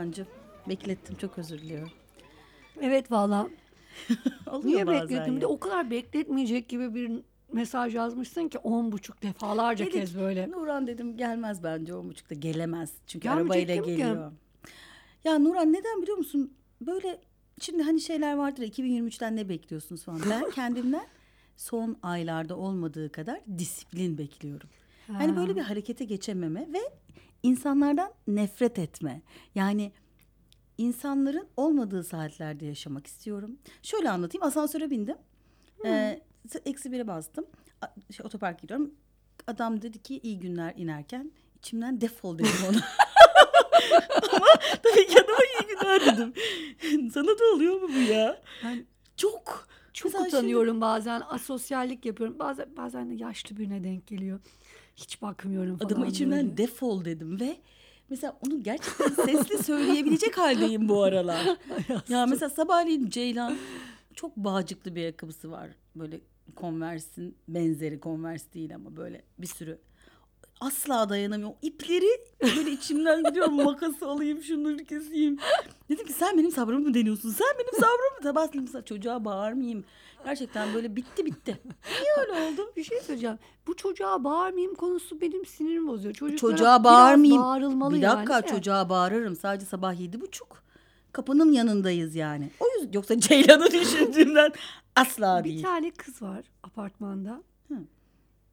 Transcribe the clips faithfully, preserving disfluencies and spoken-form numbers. Doğancığım. Beklettim, çok özür diliyorum. Evet valla. Niye beklettim? Ya. De o kadar bekletmeyecek gibi bir mesaj yazmışsın ki on buçuk defalarca dedik, kez böyle. Nurhan dedim gelmez bence on buçukta gelemez. Çünkü gelmeyecek arabayla geliyor. Ki? Ya Nurhan neden biliyor musun? Böyle şimdi hani şeyler vardır iki bin yirmi üçten ne bekliyorsunuz falan. Ben kendimden son aylarda olmadığı kadar disiplin bekliyorum. Ha. Hani böyle bir harekete geçememe ve insanlardan nefret etme. Yani insanların olmadığı saatlerde yaşamak istiyorum. Şöyle anlatayım, asansöre bindim. Ee, eksi bire bastım. Şey, otopark gidiyorum. Adam dedi ki iyi günler inerken. İçimden defol dedim ona. Ama tabii ki adama iyi günler dedim. Sana da oluyor mu bu ya? Ben çok çok mesela utanıyorum şimdi, bazen asosyallik yapıyorum. Bazen bazen de yaşlı birine denk geliyor. Hiç bakmıyorum falan. Adama içimden böyle defol dedim ve mesela onu gerçekten sesli söyleyebilecek haldeyim bu aralar. Ya mesela sabahleyin Ceylan çok bağcıklı bir ayakkabısı var. Böyle Converse'in benzeri, Converse değil ama böyle bir sürü. Asla dayanamıyorum. İpleri böyle içimden gidiyor. Makası alayım, şunları keseyim. Dedim ki sen benim sabrımı mı deniyorsun? Sen benim sabrımı mı? Sabahleyin çocuğa bağırmayayım. Gerçekten böyle bitti bitti. Niye öyle oldu? Bir şey söyleyeceğim. Bu çocuğa bağırmayayım konusu benim sinirimi bozuyor. Çocuklara çocuğa bağırmayayım. Bağırılmalı bir dakika yani. Çocuğa bağırırım. Sadece sabah yedi buçuk. Kapının yanındayız yani. O yüzden yoksa Ceylan'ı düşündüğümden asla değil. Bir tane kız var apartmanda. Hı.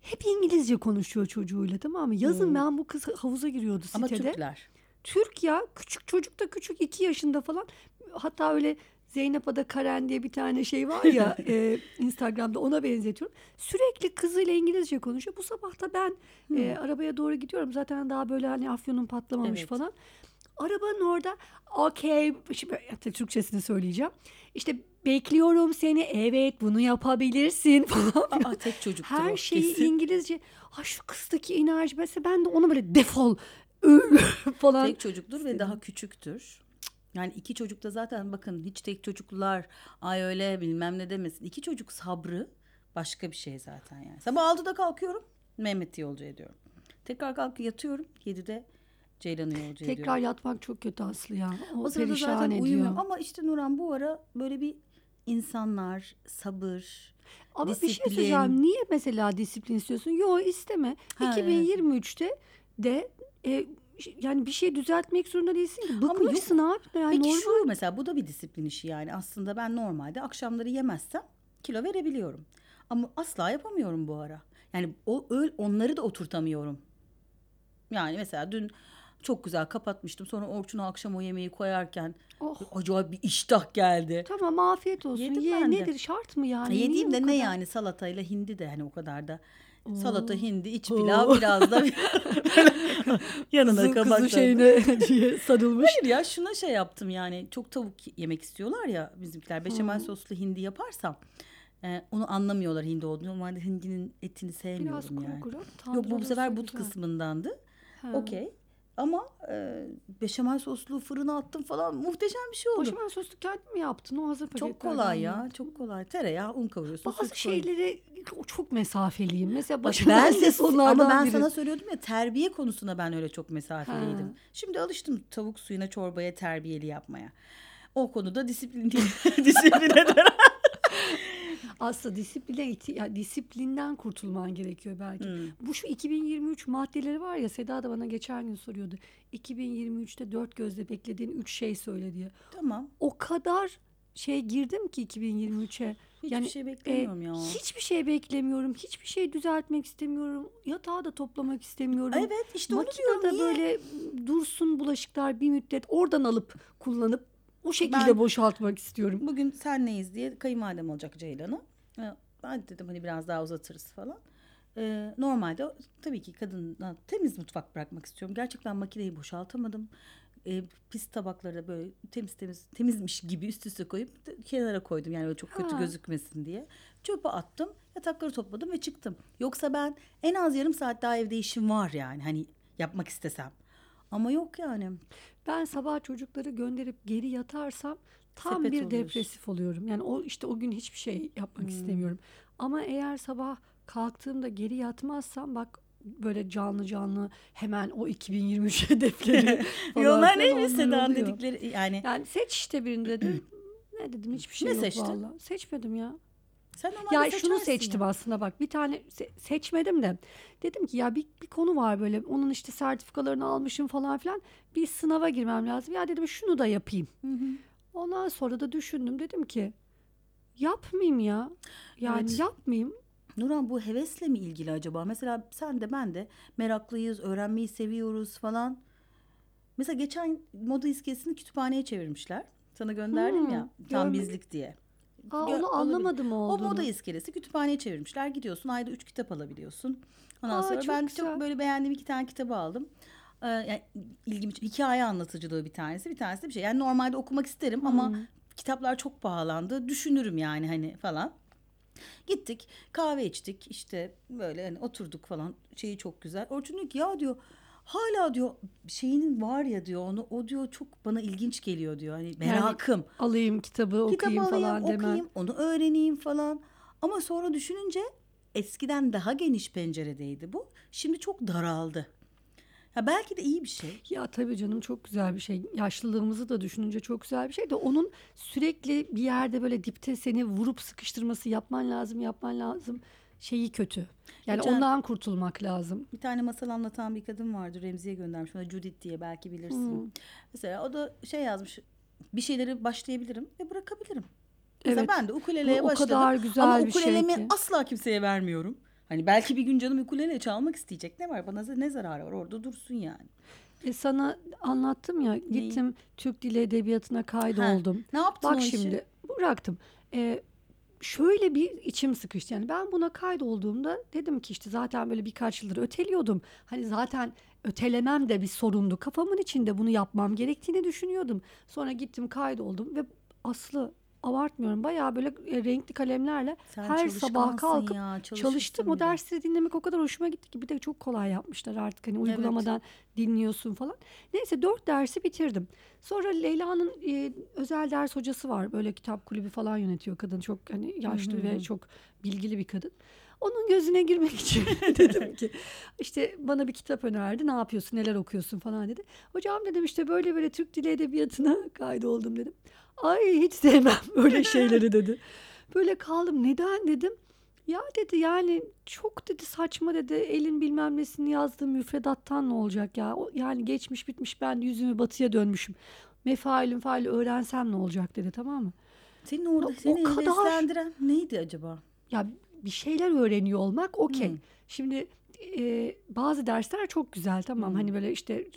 Hep İngilizce konuşuyor çocuğuyla, tamam mı? Yazın hmm. ben bu kız havuza giriyordu sitede. Ama Türkler. Türk ya, küçük çocuk da küçük, iki yaşında falan. Hatta öyle Zeynep Ada Karen diye bir tane şey var ya e, Instagram'da, ona benzetiyorum. Sürekli kızıyla İngilizce konuşuyor. Bu sabah da ben hmm. e, arabaya doğru gidiyorum. Zaten daha böyle hani afyonum patlamamış evet. falan. Arabanın orada okey, şimdi Türkçesini söyleyeceğim. İşte bekliyorum seni, evet bunu yapabilirsin falan. Aa, tek çocuktur. Her şeyi kesin. İngilizce. Ha şu kızdaki enerji mesela, ben de onu böyle defol falan. Tek çocuktur ve daha küçüktür. Yani iki çocukta zaten bakın hiç tek çocuklular ay öyle bilmem ne demesin. İki çocuk sabrı başka bir şey zaten yani. Sabah altıda kalkıyorum, Mehmet'i yolcu ediyorum. Tekrar kalkıp yatıyorum yedide. Ceylan'ı yolcu ediyor. Tekrar yatmak çok kötü Aslı ya. O, o sırada zaten ediyor. Uyumuyor. Ama işte Nurhan bu ara böyle bir insanlar, sabır, ama disiplin. Ama bir şey söyleyeceğim. Niye mesela disiplin istiyorsun? Yok isteme. Ha, iki bin yirmi üçte de e, yani bir şey düzeltmek zorunda değilsin ki. Bıkmışsın abi. Yani peki normal. Şu mesela bu da bir disiplin işi yani. Aslında ben normalde akşamları yemezsem kilo verebiliyorum. Ama asla yapamıyorum bu ara. Yani o onları da oturtamıyorum. Yani mesela dün çok güzel kapatmıştım. Sonra Orçun'a akşam o yemeği koyarken oh. acayip bir iştah geldi. Tamam afiyet olsun. Yedim Ye, ben de. Nedir şart mı yani? Yediğim de ne yani, salatayla hindi de hani o kadar da. Oo. Salata, hindi, iç pilav, Oo. biraz da yanına kabak. Kızın şeyine diye sarılmış. Hayır ya, şuna şey yaptım yani, çok tavuk yemek istiyorlar ya bizimkiler. Beşamel soslu hindi yaparsam. Ee, onu anlamıyorlar hindi olduğunu. Normalde hindinin etini sevmiyorum biraz yani. Kuru, yok bu sefer but kısmındandı. Okey. Ama e, beşamel soslu fırına attım falan, muhteşem bir şey oldu. Beşamel soslu kendin mi yaptın? O hazır paketlerden. Çok kolay ya, mi? Çok kolay. Tereyağı, un kavuruyorsun. Bazı şeylere çok mesafeliyim. Mesela beşamel ses onlardan biri. Ama ben biri. Sana söylüyordum ya, terbiye konusunda ben öyle çok mesafeliydim. Ha. Şimdi alıştım tavuk suyuna, çorbaya terbiyeli yapmaya. O konuda disiplin disipline de. Aslında disipline, yani disiplinden kurtulman gerekiyor belki. Hmm. Bu şu iki bin yirmi üç maddeleri var ya, Seda da bana geçen gün soruyordu. iki bin yirmi üçte dört gözle beklediğin üç şey söyle diye. Tamam. O kadar şey girdim ki iki bin yirmi üçe. Hiçbir yani, şey beklemiyorum e, ya. Hiçbir şey beklemiyorum. Hiçbir şey düzeltmek istemiyorum. Yatağı da toplamak istemiyorum. Evet işte onu diyorum. Makinede böyle dursun bulaşıklar bir müddet, oradan alıp kullanıp o şekilde ben boşaltmak istiyorum. Bugün senleyiz diye kayınvalidem olacak Ceylan'ı. Ben dedim hani biraz daha uzatırız falan. Ee, normalde tabii ki kadına temiz mutfak bırakmak istiyorum. Gerçekten makineyi boşaltamadım. Ee, pis tabakları da böyle temiz temiz temizmiş gibi üst üste koyup kenara koydum. Yani öyle çok kötü ha. gözükmesin diye. Çöpe attım, yatakları topladım ve çıktım. Yoksa ben en az yarım saat daha evde işim var yani. Hani yapmak istesem. Ama yok yani. Ben sabah çocukları gönderip geri yatarsam tam sepet bir oluyorsun. Depresif oluyorum. Yani o işte o gün hiçbir şey yapmak hmm. istemiyorum. Ama eğer sabah kalktığımda geri yatmazsam bak böyle canlı canlı hemen o iki bin yirmi üç hedefleri yollar neymiş Seda'nın dedikleri yani. Yani seç işte birini dedim. Ne dedim, hiçbir şey ne yok seçtin? Vallahi. Seçmedim ya. Sen ya şunu seçtim ya. Aslında bak bir tane se- seçmedim de dedim ki ya bir, bir konu var böyle onun işte sertifikalarını almışım falan filan, bir sınava girmem lazım ya dedim, şunu da yapayım. Hı hı. Ondan sonra da düşündüm, dedim ki yapmayayım ya yani evet. yapmayayım. Nurhan, bu hevesle mi ilgili acaba? Mesela sen de ben de meraklıyız, öğrenmeyi seviyoruz falan. Mesela geçen moda iskesini kütüphaneye çevirmişler. Sana gönderdim hmm, ya tam bizlik diye. Aa, Gör, onu anlamadım o olduğunu. O moda iskelesi kütüphaneye çevirmişler. Gidiyorsun, ayda üç kitap alabiliyorsun. Ondan Aa, sonra çok ben güzel. çok böyle beğendiğim iki tane kitabı aldım. Ee, yani ilgimi hikaye anlatıcılığı bir tanesi, bir tanesi de bir şey. Yani normalde okumak isterim hmm. ama kitaplar çok pahalandı. Düşünürüm yani hani falan. Gittik, kahve içtik işte böyle hani oturduk falan, şeyi çok güzel. Orçun diyor ki ya diyor hala diyor şeyinin var ya diyor onu o diyor çok bana ilginç geliyor diyor. Hani merakım. Yani alayım kitabı, Kitap okuyayım alayım, falan okuyayım, demem. Onu öğreneyim falan. Ama sonra düşününce eskiden daha geniş penceredeydi bu. Şimdi çok daraldı. Ya belki de iyi bir şey. Ya tabii canım, çok güzel bir şey. Yaşlılığımızı da düşününce çok güzel bir şey de onun sürekli bir yerde böyle dipte seni vurup sıkıştırması, yapman lazım, yapman lazım şeyi kötü. Yani Geçen, ondan kurtulmak lazım. Bir tane masal anlatan bir kadın vardı, Remzi'ye göndermiş. Ona Judith diye, belki bilirsin. Hmm. Mesela o da şey yazmış. Bir şeyleri başlayabilirim ve bırakabilirim. Mesela evet. ben de ukuleleye bu başladım. O kadar güzel ama bir şey. Ama ukulelemi asla kimseye vermiyorum. Hani belki bir gün canım ukulele çalmak isteyecek. Ne var? Bana ne zararı var? Orada dursun yani. E sana anlattım ya. Gittim Neyi? Türk Dili Edebiyatı'na kaydoldum. Ne yaptın Bak o şimdi işi? bıraktım. Ee, şöyle bir içim sıkıştı. Yani ben buna kaydolduğumda dedim ki işte zaten böyle birkaç yıldır öteliyordum. Hani zaten ötelemem de bir sorundu. Kafamın içinde bunu yapmam gerektiğini düşünüyordum. Sonra gittim kaydoldum ve Aslı... Abartmıyorum, bayağı böyle renkli kalemlerle Sen her sabah kalkıp ya, çalıştım. O dersleri dinlemek o kadar hoşuma gitti ki, bir de çok kolay yapmışlar artık hani uygulamadan evet. dinliyorsun falan. Neyse dört dersi bitirdim. Sonra Leyla'nın e, özel ders hocası var, böyle kitap kulübü falan yönetiyor kadın, çok hani yaşlı Hı-hı. ve çok bilgili bir kadın. Onun gözüne girmek için dedim ki işte bana bir kitap önerdi, ne yapıyorsun, neler okuyorsun falan dedi. Hocam dedim işte böyle böyle Türk Dili Edebiyatı'na kaydoldum dedim. Ay hiç sevmem öyle şeyleri dedi. Böyle kaldım, neden dedim. Ya dedi yani çok dedi saçma dedi, elin bilmem nesini yazdığı müfredattan ne olacak ya. Yani geçmiş bitmiş, ben yüzümü batıya dönmüşüm. Mefailin faili öğrensem ne olacak dedi, tamam mı? Senin orada seni heveslendiren neydi acaba? Ya bir şeyler öğreniyor olmak okey. Hmm. Şimdi e, bazı dersler çok güzel tamam hmm. hani böyle işte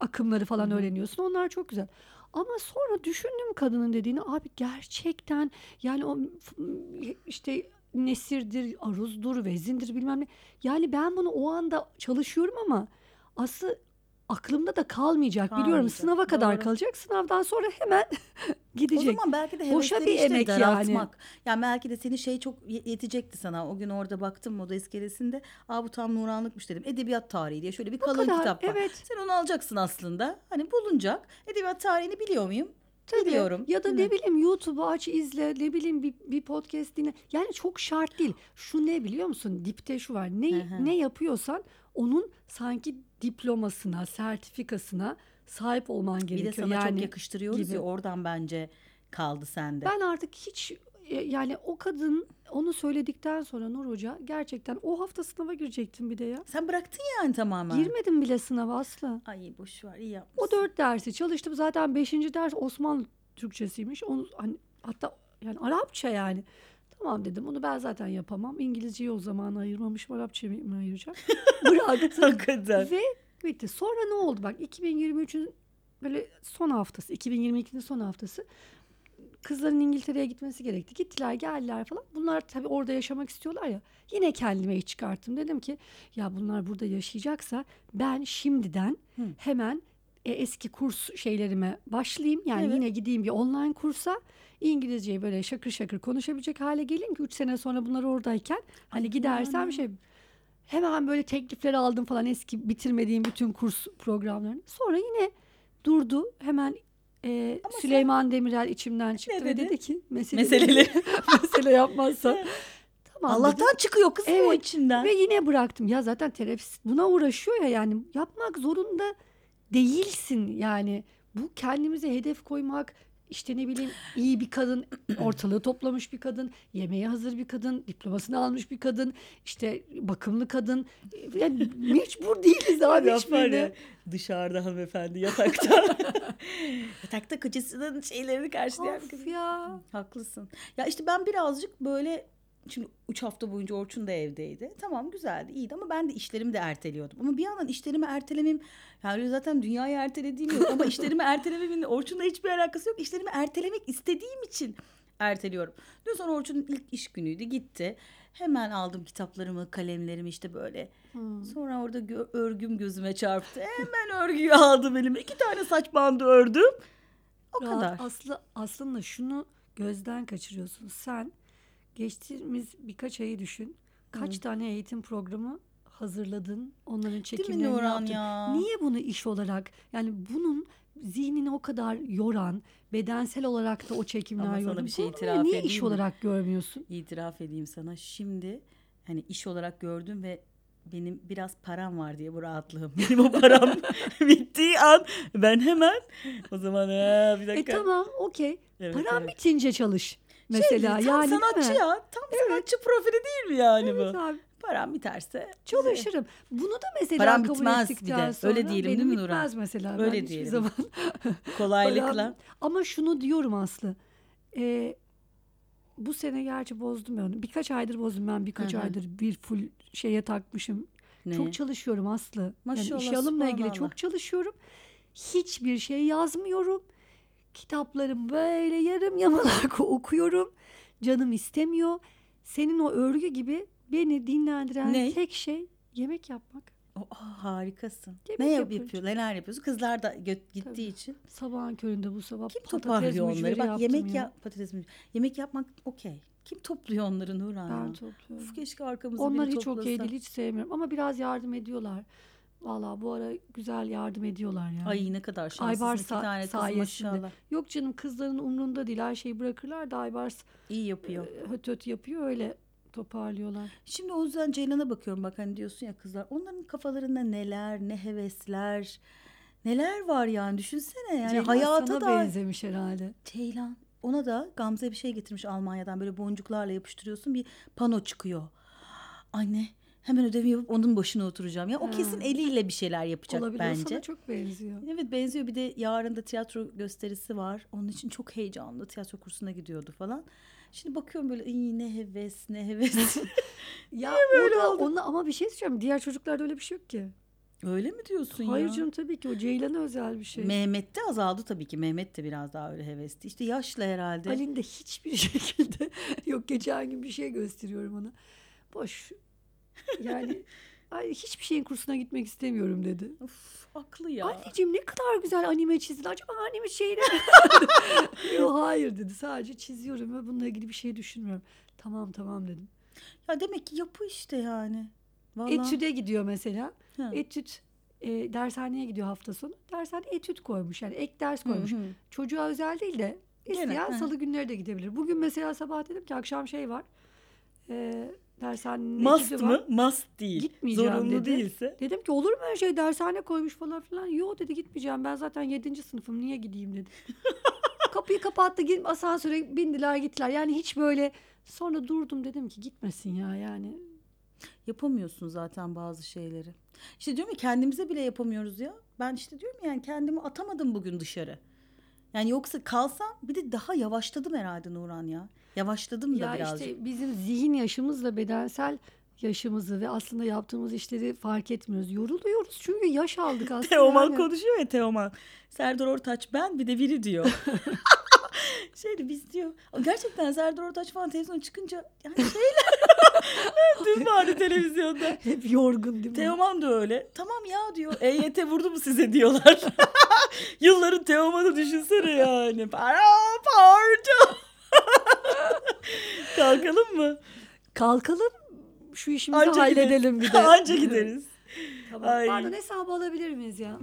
akımları falan hmm. öğreniyorsun, onlar çok güzel. Ama sonra düşündüm kadının dediğini, abi gerçekten yani o işte nesirdir, aruzdur, vezindir bilmem ne. Yani ben bunu o anda çalışıyorum ama aslı aklımda da kalmayacak, kalmayacak. biliyorum sınava Doğru. kadar kalacak, sınavdan sonra hemen gidecek. O zaman belki de boşa bir emek işte daraltmak. Yani. yani belki de seni şey çok yetecekti sana. O gün orada baktım moda iskelesinde, aa bu tam Nurhanlıkmış dedim. Edebiyat tarihi diye şöyle bir bu kalın kadar, kitap var. Evet. Sen onu alacaksın aslında. Hani bulunacak. Edebiyat tarihini biliyor muyum? Tabii. Biliyorum. Ya da Hı. ne bileyim YouTube'u aç izle, ne bileyim bir, bir podcast dinle. Yani çok şart değil. Şu ne biliyor musun? Dipte şu var. Ne Hı-hı. ne yapıyorsan onun sanki diplomasına, sertifikasına sahip olman gerekiyor. Bir de sana yani, çok yakıştırıyoruz gibi. Ya oradan bence kaldı sende. Ben artık hiç yani o kadın onu söyledikten sonra Nur Hoca gerçekten o hafta sınava girecektim bir de ya. Sen bıraktın yani tamamen. Girmedim bile sınava Aslı. Ay boşver, iyi yapmışsın. O dört dersi çalıştım, zaten beşinci ders Osmanlı Türkçesiymiş. Onu, hani, hatta yani Arapça yani. Tamam dedim, bunu ben zaten yapamam. İngilizceyi o zaman ayırmamışım, Arapçayı mı ayıracağım? Bıraktım. kadar. Ve bitti. Sonra ne oldu? Bak iki bin yirmi üçün böyle son haftası, iki bin yirmi ikinin son haftası. Kızların İngiltere'ye gitmesi gerekti. Gittiler, geldiler falan. Bunlar tabii orada yaşamak istiyorlar ya. Yine kendime iş çıkarttım. Dedim ki ya bunlar burada yaşayacaksa ben şimdiden Hı. hemen e, eski kurs şeylerime başlayayım. Yani evet. yine gideyim bir online kursa. İngilizceyi böyle şakır şakır konuşabilecek hale geleyim ki üç sene sonra bunlar oradayken hani Ay, gidersem yani. şey hemen böyle teklifleri aldım falan, eski bitirmediğim bütün kurs programlarını. Sonra yine durdu hemen e, Süleyman sen... Demirel içimden çıktı ve dedi ki meseleleri mesele yapmazsan Tamam Allah'tan dedim. Çıkıyor kızım evet. O içinden. Ve yine bıraktım. Ya zaten terapist buna uğraşıyor ya yani. Yapmak zorunda değilsin yani. Bu kendimize hedef koymak, işte ne bileyim iyi bir kadın, ortalığı toplamış bir kadın, yemeğe hazır bir kadın, diplomasını almış bir kadın, işte bakımlı kadın. Yani mecbur değiliz abi hiçbirine. Dışarıda hanımefendi yatakta. Yatakta kocasının şeylerini karşılayan kız. Ya. Haklısın. Ya işte ben birazcık böyle... Şimdi üç hafta boyunca Orçun da evdeydi. Tamam güzeldi, iyiydi ama ben de işlerimi de erteliyordum. Ama bir yandan işlerimi ertelemem... Yani zaten dünyayı ertelediğim yok ama işlerimi ertelememin Orçun'la hiçbir alakası yok. İşlerimi ertelemek istediğim için erteliyorum. Dün sonra Orçun'un ilk iş günüydü, gitti. Hemen aldım kitaplarımı, kalemlerimi işte böyle. Hmm. Sonra orada gö- örgüm gözüme çarptı. Hemen örgüyü aldım elime. İki tane saç bandı ördüm. O Rahat, kadar. Aslı, aslında şunu gözden kaçırıyorsun sen. Geçtiğimiz birkaç ayı düşün. Kaç Hı. tane eğitim programı hazırladın? Onların çekimlerini yaptın. Ya. Niye bunu iş olarak? Yani bunun zihnini o kadar yoran, bedensel olarak da o çekimler yoran. Bir şey itiraf bunu niye iş mi? Olarak görmüyorsun? İtiraf edeyim sana. Şimdi hani iş olarak gördüm ve benim biraz param var diye bu rahatlığım. Benim o param bittiği an ben hemen o zaman ee, bir dakika. E tamam okey. Evet, param evet. Bitince çalış. Mesela şey, tam yani sanatçı ya tam evet. Sanatçı profili değil mi yani evet bu? Abi. Param biterse çalışırım. Bunu da mesela param bitmez bir de. Öyle diyelim değil mi Nurhan? Bitmez mesela. Öyle diyelim. Zaman. Kolaylıkla. Param. Ama şunu diyorum Aslı. E, bu sene gerçi bozdum ben. Birkaç aydır bozdum ben. Birkaç Hı-hı. aydır bir full şeye takmışım. Ne? Çok çalışıyorum Aslı. Maşallah. Yani iş alımla ilgili Allah. Çok çalışıyorum. Hiçbir şey yazmıyorum. Kitaplarım böyle yarım yamalak okuyorum. Canım istemiyor. Senin o örgü gibi beni dinlendiren ne? Tek şey yemek yapmak. Oh, harikasın. Yemek ne yapıyor? Yapıyor? Neler yapıyorsun? Kızlar da gö- gittiği Tabii. için. Sabahın köründe bu sabah kim toparlıyor onları? Bak yemek ya. ya patates mücveri. Yemek yapmak okey. Kim topluyor onları Nurhan? Ben topluyorum. Uf, keşke arkamızda biri toplasa. Onlar hiç okey değil, hiç sevmiyorum ama biraz yardım ediyorlar. Valla bu ara güzel yardım ediyorlar yani. Ay ne kadar şanslısın. Aybars iki tane kız maşallah. Yok canım kızların umrunda değil. Her şeyi bırakırlar da Aybars iyi yapıyor. E, höt höt yapıyor öyle toparlıyorlar. Şimdi o yüzden Ceylan'a bakıyorum bak hani diyorsun ya kızlar. Onların kafalarında neler ne hevesler neler var yani düşünsene. Yani Ceylan hayata sana da benzemiş herhalde. Ceylan ona da Gamze bir şey getirmiş Almanya'dan böyle boncuklarla yapıştırıyorsun bir pano çıkıyor. Anne. Hemen ödevi yapıp onun başına oturacağım. Ya o ha. kesin eliyle bir şeyler yapacak olabilir, bence. Olabilir sana çok benziyor. Evet benziyor. Bir de yarın da tiyatro gösterisi var. Onun için çok heyecanlı. Tiyatro kursuna gidiyordu falan. Şimdi bakıyorum böyle iyi ne heves ne heves. Ya böyle da, oldu? Onunla, ama bir şey söyleyeceğim. Diğer çocuklarda öyle bir şey yok ki. Öyle mi diyorsun? Hayır ya? Hayır canım tabii ki o Ceylan'a özel bir şey. Mehmet'te azaldı tabii ki. Mehmet de biraz daha öyle hevesli. İşte yaşlı herhalde. Ali'nin de hiçbir şekilde yok. Geçen gün bir şey gösteriyorum ona. Boş. Yani ay, hiçbir şeyin kursuna gitmek istemiyorum dedi. Of, aklı ya. Anneciğim ne kadar güzel anime çizdin. Acaba anime şeyine Yok hayır dedi. Sadece çiziyorum ve bununla ilgili bir şey düşünmüyorum. Tamam tamam dedim. Ya demek ki yapı işte yani. Vallahi... Etüde gidiyor mesela. Ha. Etüt e, dershaneye gidiyor hafta sonu. Dershane etüt koymuş yani ek ders koymuş. Hı hı. Çocuğa özel değil de isteyen salı günleri de gidebilir. Bugün mesela sabah dedim ki akşam şey var. Eee Dershane must mı? Must değil. Gitmeyeceğim zorunlu dedi. Değilse. Dedim ki olur mu öyle şey dershane koymuş falan filan. Yok dedi gitmeyeceğim ben zaten yedinci sınıfım niye gideyim dedi. Kapıyı kapattı asansöre bindiler gittiler. Yani hiç böyle sonra durdum dedim ki gitmesin ya yani. Yapamıyorsun zaten bazı şeyleri. İşte diyorum ya kendimize bile yapamıyoruz ya. Ben işte diyorum yani kendimi atamadım bugün dışarı. Yani yoksa kalsam bir de daha yavaşladım herhalde Nurhan ya. Yavaşladım da ya birazcık. Ya işte bizim zihin yaşımızla bedensel yaşımızı ve aslında yaptığımız işleri fark etmiyoruz. Yoruluyoruz çünkü yaş aldık aslında. Teoman yani. Konuşuyor ya Teoman. Serdar Ortaç ben bir de biri diyor. Şeydi biz diyor. Gerçekten Serdar Ortaç falan televizyona çıkınca yani şeyler. Dün vardı televizyonda. Hep yorgun değil mi? Teoman da öyle. Tamam ya diyor. E Y T vurdu mu size diyorlar. Yılların Teoman'ı düşünsene yani. Para parça. Kalkalım mı? Kalkalım. Şu işimizi anca halledelim gidelim. Bir de. Anca gideriz. Tamam. Pardon hesabı alabilir miyiz ya?